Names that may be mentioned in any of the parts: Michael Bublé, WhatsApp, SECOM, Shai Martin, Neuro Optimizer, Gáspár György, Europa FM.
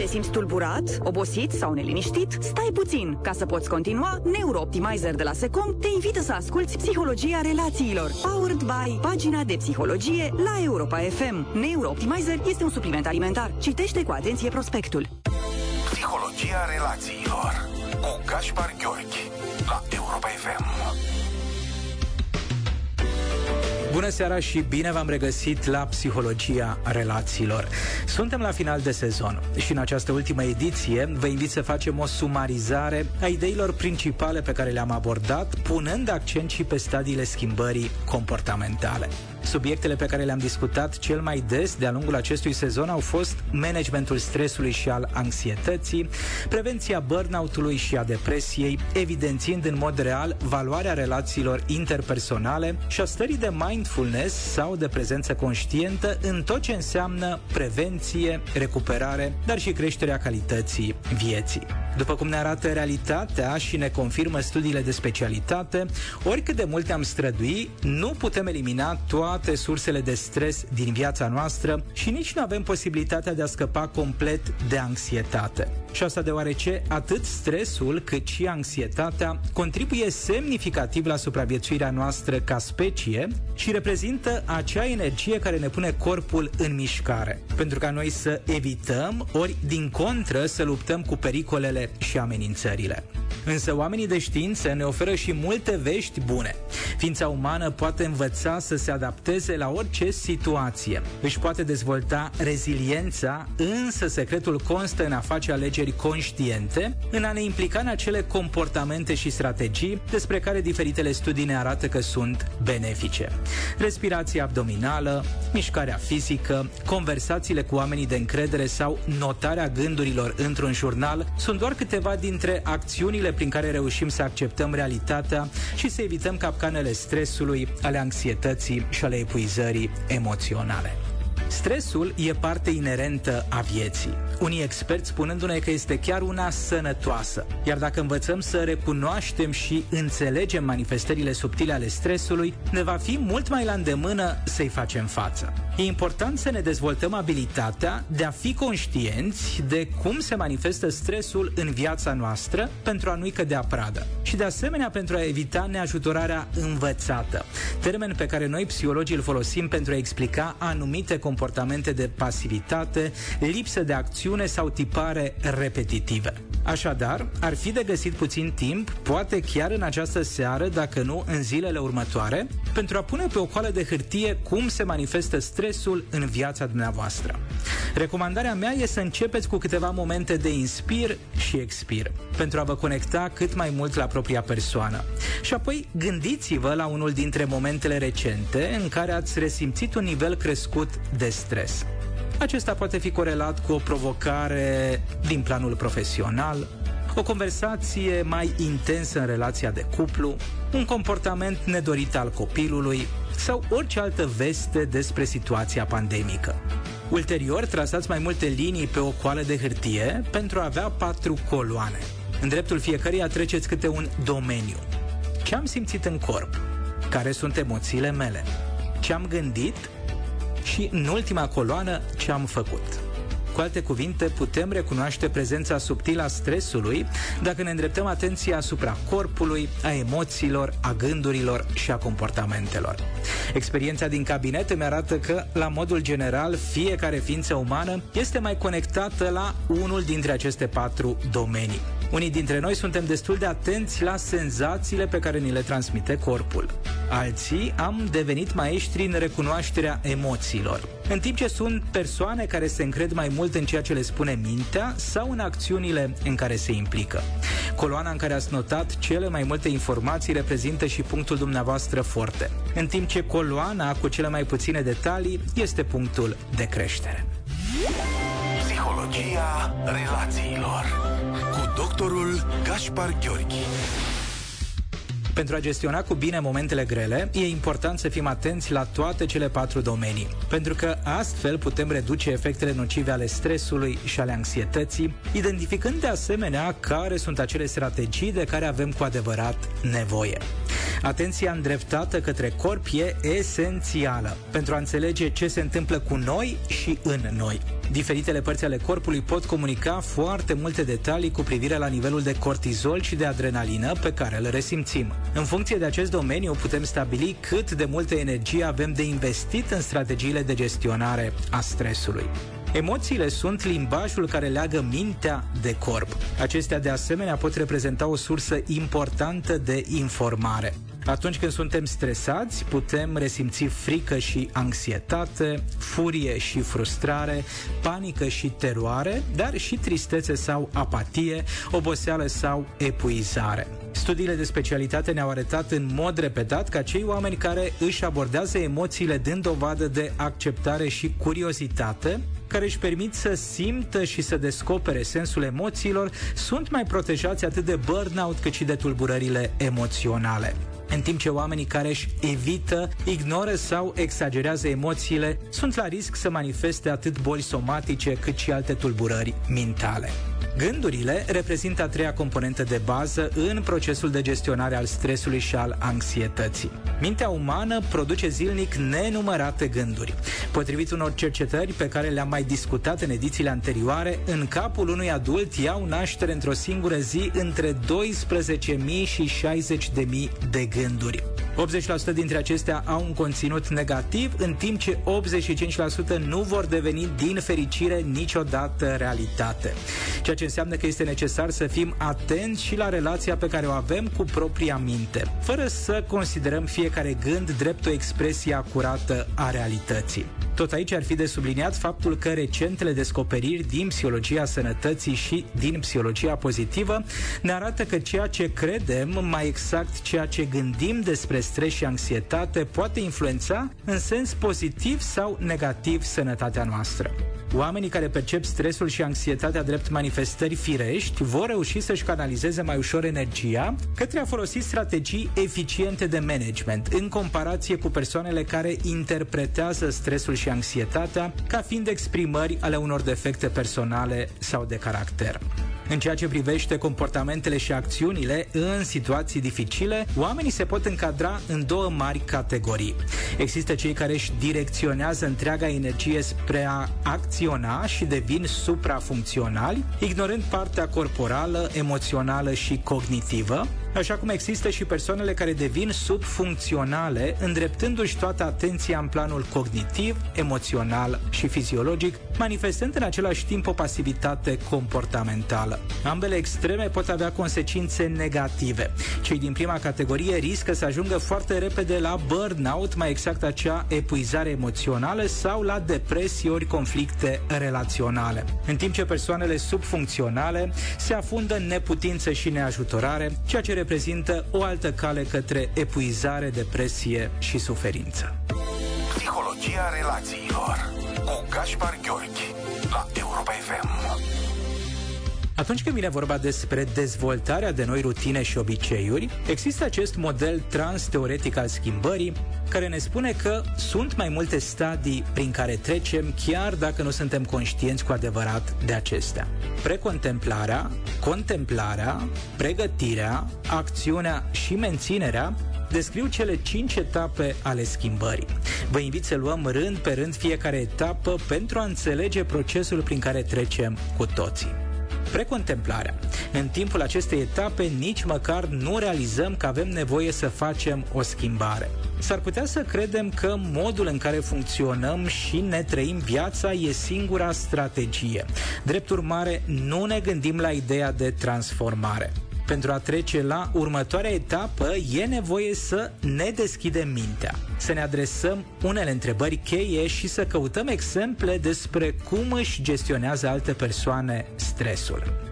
Te simți tulburat, obosit sau neliniștit? Stai puțin! Ca să poți continua, Neuro Optimizer de la SECOM te invită să asculți Psihologia Relațiilor, powered by pagina de psihologie la Europa FM. Neuro Optimizer este un supliment alimentar. Citește cu atenție prospectul. Psihologia Relațiilor cu Gáspár György la Europa FM. Bună seara și bine v-am regăsit la Psihologia Relațiilor. Suntem la final de sezon și în această ultimă ediție vă invit să facem o sumarizare a ideilor principale pe care le-am abordat, punând accent și pe stadiile schimbării comportamentale. Subiectele pe care le-am discutat cel mai des de-a lungul acestui sezon au fost managementul stresului și al anxietății, prevenția burnout-ului și a depresiei, evidențiind în mod real valoarea relațiilor interpersonale și a stării de mindfulness sau de prezență conștientă în tot ce înseamnă prevenție, recuperare, dar și creșterea calității vieții. După cum ne arată realitatea și ne confirmă studiile de specialitate, oricât de mult am strădui, nu putem elimina toate sursele de stres din viața noastră și nici nu avem posibilitatea de a scăpa complet de anxietate. Și asta deoarece atât stresul cât și anxietatea contribuie semnificativ la supraviețuirea noastră ca specie și reprezintă acea energie care ne pune corpul în mișcare, pentru ca noi să evităm, ori din contră să luptăm cu pericolele și amenințările. Însă oamenii de știință ne oferă și multe vești bune. Ființa umană poate învăța să se adapteze la orice situație. Își poate dezvolta reziliența, însă secretul constă în a face alegeri conștiente, în a ne implica în acele comportamente și strategii despre care diferitele studii ne arată că sunt benefice. Respirația abdominală, mișcarea fizică, conversațiile cu oamenii de încredere sau notarea gândurilor într-un jurnal sunt doar câteva dintre acțiunile prin care reușim să acceptăm realitatea și să evităm capcanele stresului, ale anxietății și ale epuizării emoționale. Stresul e parte inerentă a vieții, unii experți spunându-ne că este chiar una sănătoasă, iar dacă învățăm să recunoaștem și înțelegem manifestările subtile ale stresului, ne va fi mult mai la îndemână să-i facem față. E important să ne dezvoltăm abilitatea de a fi conștienți de cum se manifestă stresul în viața noastră pentru a nu-i cădea pradă și de asemenea pentru a evita neajutorarea învățată, termen pe care noi psihologii îl folosim pentru a explica anumite comportamente de pasivitate, lipsă de acțiune sau tipare repetitive. Așadar, ar fi de găsit puțin timp, poate chiar în această seară, dacă nu în zilele următoare, pentru a pune pe o coală de hârtie cum se manifestă stresul în viața dumneavoastră. Recomandarea mea e să începeți cu câteva momente de inspir și expir, pentru a vă conecta cât mai mult la propria persoană. Și apoi gândiți-vă la unul dintre momentele recente în care ați resimțit un nivel crescut de stres. Acesta poate fi corelat cu o provocare din planul profesional, o conversație mai intensă în relația de cuplu, un comportament nedorit al copilului sau orice altă veste despre situația pandemică. Ulterior, trasați mai multe linii pe o coală de hârtie pentru a avea 4 coloane. În dreptul fiecăreia treceți câte un domeniu. Ce am simțit în corp? Care sunt emoțiile mele? Ce am gândit? Și, în ultima coloană, ce am făcut. Cu alte cuvinte, putem recunoaște prezența subtilă a stresului dacă ne îndreptăm atenția asupra corpului, a emoțiilor, a gândurilor și a comportamentelor. Experiența din cabinet îmi arată că, la modul general, fiecare ființă umană este mai conectată la unul dintre aceste 4 domenii. Unii dintre noi suntem destul de atenți la senzațiile pe care ni le transmite corpul. Alții am devenit maestri în recunoașterea emoțiilor, în timp ce sunt persoane care se încred mai mult în ceea ce le spune mintea sau în acțiunile în care se implică. Coloana în care ați notat cele mai multe informații reprezintă și punctul dumneavoastră forte, în timp ce coloana cu cele mai puține detalii este punctul de creștere. Psihologia Relațiilor cu doctorul Gáspár György. Pentru a gestiona cu bine momentele grele, e important să fim atenți la toate cele 4 domenii, pentru că astfel putem reduce efectele nocive ale stresului și ale anxietății, identificând de asemenea care sunt acele strategii de care avem cu adevărat nevoie. Atenția îndreptată către corp e esențială pentru a înțelege ce se întâmplă cu noi și în noi. Diferitele părți ale corpului pot comunica foarte multe detalii cu privire la nivelul de cortizol și de adrenalină pe care îl resimțim. În funcție de acest domeniu putem stabili cât de multă energie avem de investit în strategiile de gestionare a stresului. Emoțiile sunt limbajul care leagă mintea de corp. Acestea, de asemenea, pot reprezenta o sursă importantă de informare. Atunci când suntem stresați, putem resimți frică și anxietate, furie și frustrare, panică și teroare, dar și tristețe sau apatie, oboseală sau epuizare. Studiile de specialitate ne-au arătat în mod repetat că acei oameni care își abordează emoțiile dând dovadă de acceptare și curiozitate, care își permit să simtă și să descopere sensul emoțiilor, sunt mai protejați atât de burnout cât și de tulburările emoționale. În timp ce oamenii care își evită, ignoră sau exagerează emoțiile, sunt la risc să manifeste atât boli somatice cât și alte tulburări mentale. Gândurile reprezintă a treia componentă de bază în procesul de gestionare al stresului și al anxietății. Mintea umană produce zilnic nenumărate gânduri. Potrivit unor cercetări pe care le-am mai discutat în edițiile anterioare, în capul unui adult iau naștere într-o singură zi între 12.000 și 60.000 de gânduri. 80% dintre acestea au un conținut negativ, în timp ce 85% nu vor deveni, din fericire, niciodată realitate. Ceea ce înseamnă că este necesar să fim atenți și la relația pe care o avem cu propria minte, fără să considerăm fiecare gând drept o expresie acurată a realității. Tot aici ar fi de subliniat faptul că recentele descoperiri din psihologia sănătății și din psihologia pozitivă ne arată că ceea ce credem, mai exact ceea ce gândim despre stres și anxietate, poate influența în sens pozitiv sau negativ sănătatea noastră. Oamenii care percep stresul și anxietatea drept manifestări firești vor reuși să-și canalizeze mai ușor energia către a folosi strategii eficiente de management, în comparație cu persoanele care interpretează stresul și anxietatea ca fiind exprimări ale unor defecte personale sau de caracter. În ceea ce privește comportamentele și acțiunile în situații dificile, oamenii se pot încadra în două mari categorii. Există cei care își direcționează întreaga energie spre a acționa și devin suprafuncționali, ignorând partea corporală, emoțională și cognitivă, așa cum există și persoanele care devin subfuncționale, îndreptându-și toată atenția în planul cognitiv, emoțional și fiziologic, manifestând în același timp o pasivitate comportamentală. Ambele extreme pot avea consecințe negative. Cei din prima categorie riscă să ajungă foarte repede la burnout, mai exact acea epuizare emoțională, sau la depresie ori conflicte relaționale. În timp ce persoanele subfuncționale se afundă în neputință și neajutorare, ceea ce reprezintă o altă cale către epuizare, depresie și suferință. Psihologia relațiilor cu Gáspár György la Europa FM. Atunci când vine vorba despre dezvoltarea de noi rutine și obiceiuri, există acest model transteoretic al schimbării, care ne spune că sunt mai multe stadii prin care trecem, chiar dacă nu suntem conștienți cu adevărat de acestea. Precontemplarea, contemplarea, pregătirea, acțiunea și menținerea descriu cele 5 etape ale schimbării. Vă invit să luăm rând pe rând fiecare etapă pentru a înțelege procesul prin care trecem cu toții. Precontemplarea. În timpul acestei etape nici măcar nu realizăm că avem nevoie să facem o schimbare. S-ar putea să credem că modul în care funcționăm și ne trăim viața e singura strategie. Drept urmare, nu ne gândim la ideea de transformare. Pentru a trece la următoarea etapă, e nevoie să ne deschidem mintea, să ne adresăm unele întrebări cheie și să căutăm exemple despre cum își gestionează alte persoane stresul.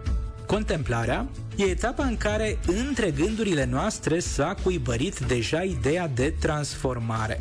Contemplarea e etapa în care între gândurile noastre s-a cuibărit deja ideea de transformare.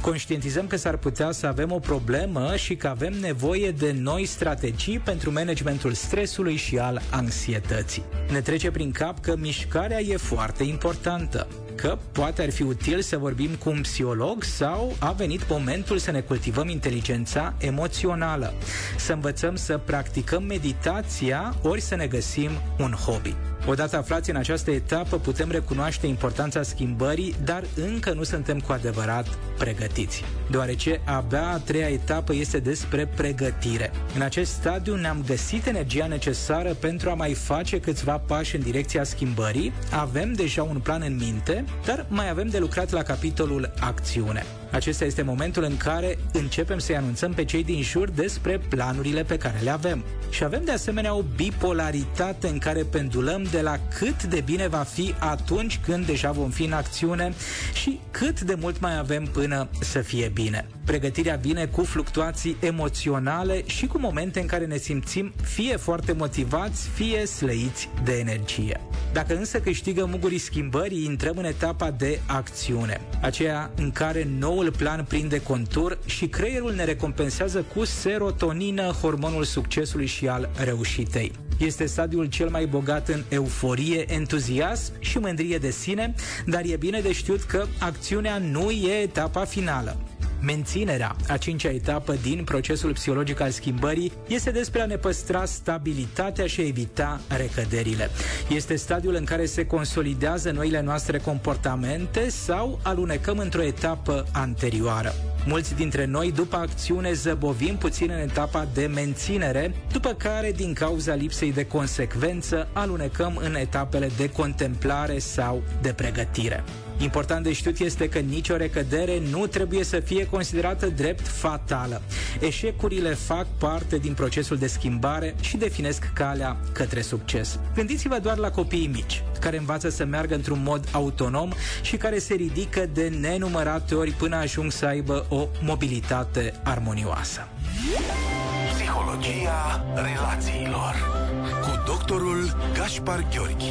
Conștientizăm că s-ar putea să avem o problemă și că avem nevoie de noi strategii pentru managementul stresului și al anxietății. Ne trece prin cap că mișcarea e foarte importantă, că poate ar fi util să vorbim cu un psiholog sau a venit momentul să ne cultivăm inteligența emoțională, să învățăm să practicăm meditația ori să ne găsim un hobby. Odată aflați în această etapă, putem recunoaște importanța schimbării, dar încă nu suntem cu adevărat pregătiți, deoarece abia a treia etapă este despre pregătire. În acest stadiu ne-am găsit energia necesară pentru a mai face câțiva pași în direcția schimbării, avem deja un plan în minte, dar mai avem de lucrat la capitolul acțiune. Acesta este momentul în care începem să-i anunțăm pe cei din jur despre planurile pe care le avem. Și avem de asemenea o bipolaritate în care pendulăm de la cât de bine va fi atunci când deja vom fi în acțiune și cât de mult mai avem până să fie bine. Pregătirea vine cu fluctuații emoționale și cu momente în care ne simțim fie foarte motivați, fie slăiți de energie. Dacă însă câștigă mugurii schimbării, intrăm în etapa de acțiune, aceea în care noul plan prinde contur și creierul ne recompensează cu serotonină, hormonul succesului și al reușitei. Este stadiul cel mai bogat în euforie, entuziasm și mândrie de sine, dar e bine de știut că acțiunea nu e etapa finală. Menținerea, a cincea etapă din procesul psihologic al schimbării, este despre a ne păstra stabilitatea și a evita recăderile. Este stadiul în care se consolidează noile noastre comportamente sau alunecăm într-o etapă anterioară. Mulți dintre noi, după acțiune, zăbovim puțin în etapa de menținere, după care, din cauza lipsei de consecvență, alunecăm în etapele de contemplare sau de pregătire. Important de știut este că nicio recădere nu trebuie să fie considerată drept fatală. Eșecurile fac parte din procesul de schimbare și definesc calea către succes. Gândiți-vă doar la copiii mici, care învață să meargă într-un mod autonom și care se ridică de nenumărate ori până ajung să aibă o mobilitate armonioasă. Psihologia relațiilor cu doctorul Gáspár György.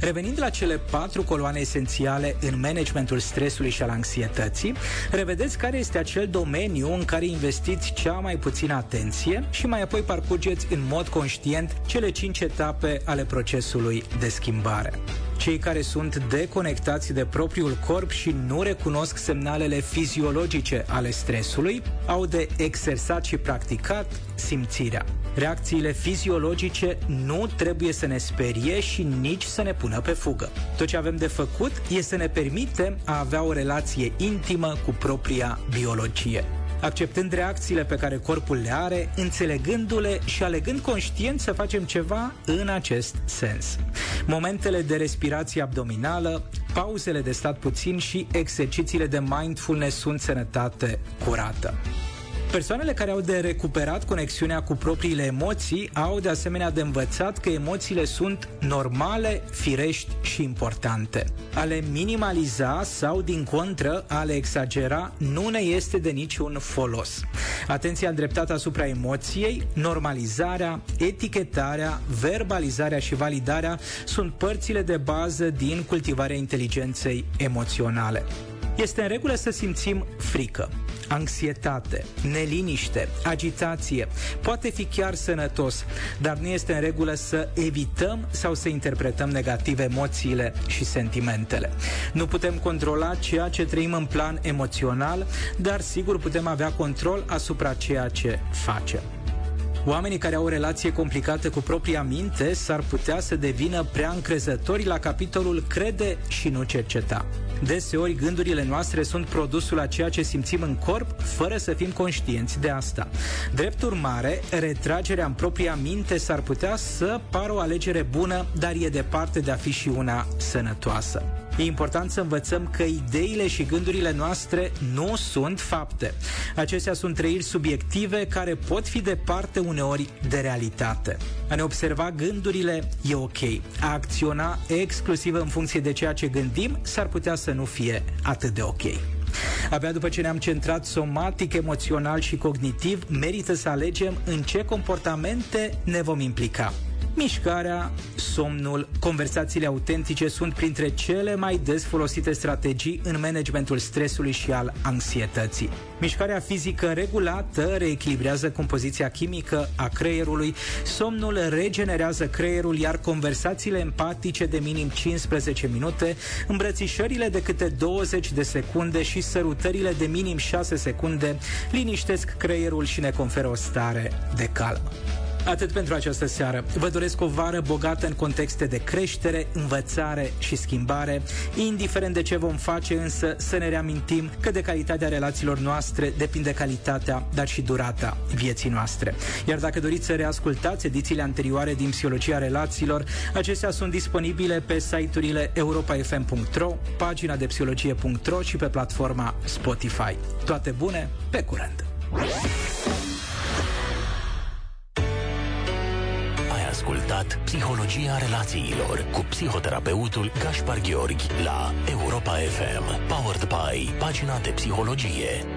Revenind la cele 4 coloane esențiale în managementul stresului și al anxietății, revedeți care este acel domeniu în care investiți cea mai puțină atenție și mai apoi parcurgeți în mod conștient cele 5 etape ale procesului de schimbare. Cei care sunt deconectați de propriul corp și nu recunosc semnalele fiziologice ale stresului au de exersat și practicat simțirea. Reacțiile fiziologice nu trebuie să ne sperie și nici să ne pună pe fugă. Tot ce avem de făcut este să ne permitem a avea o relație intimă cu propria biologie, acceptând reacțiile pe care corpul le are, înțelegându-le și alegând conștient să facem ceva în acest sens. Momentele de respirație abdominală, pauzele de stat puțin și exercițiile de mindfulness sunt sănătate curată. Persoanele care au de recuperat conexiunea cu propriile emoții au de asemenea de învățat că emoțiile sunt normale, firești și importante. A le minimaliza sau, din contră, a le exagera nu ne este de niciun folos. Atenția îndreptată asupra emoției, normalizarea, etichetarea, verbalizarea și validarea sunt părțile de bază din cultivarea inteligenței emoționale. Este în regulă să simțim frică, anxietate, neliniște, agitație, poate fi chiar sănătos, dar nu este în regulă să evităm sau să interpretăm negativ emoțiile și sentimentele. Nu putem controla ceea ce trăim în plan emoțional, dar sigur putem avea control asupra ceea ce facem. Oamenii care au o relație complicată cu propria minte s-ar putea să devină prea încrezători la capitolul crede și nu cerceta. Deseori gândurile noastre sunt produsul a ceea ce simțim în corp, fără să fim conștienți de asta. Drept urmare, retragerea în propria minte s-ar putea să pară o alegere bună, dar e departe de a fi și una sănătoasă. E important să învățăm că ideile și gândurile noastre nu sunt fapte. Acestea sunt trăiri subiective care pot fi departe uneori de realitate. A ne observa gândurile e ok. A acționa exclusiv în funcție de ceea ce gândim s-ar putea să nu fie atât de ok. Abia după ce ne-am centrat somatic, emoțional și cognitiv, merită să alegem în ce comportamente ne vom implica. Mișcarea, somnul, conversațiile autentice sunt printre cele mai des folosite strategii în managementul stresului și al anxietății. Mișcarea fizică regulată reechilibrează compoziția chimică a creierului, somnul regenerează creierul, iar conversațiile empatice de minim 15 minute, îmbrățișările de câte 20 de secunde și sărutările de minim 6 secunde liniștesc creierul și ne conferă o stare de calm. Atât pentru această seară. Vă doresc o vară bogată în contexte de creștere, învățare și schimbare. Indiferent de ce vom face, însă, să ne reamintim că de calitatea relațiilor noastre depinde calitatea, dar și durata vieții noastre. Iar dacă doriți să reascultați edițiile anterioare din Psihologia Relațiilor, acestea sunt disponibile pe site-urile europafm.ro, pagina de psihologie.ro și pe platforma Spotify. Toate bune, pe curând! Ai ascultat Psihologia Relațiilor cu psihoterapeutul Gáspár György la Europa FM, powered by pagina de psihologie.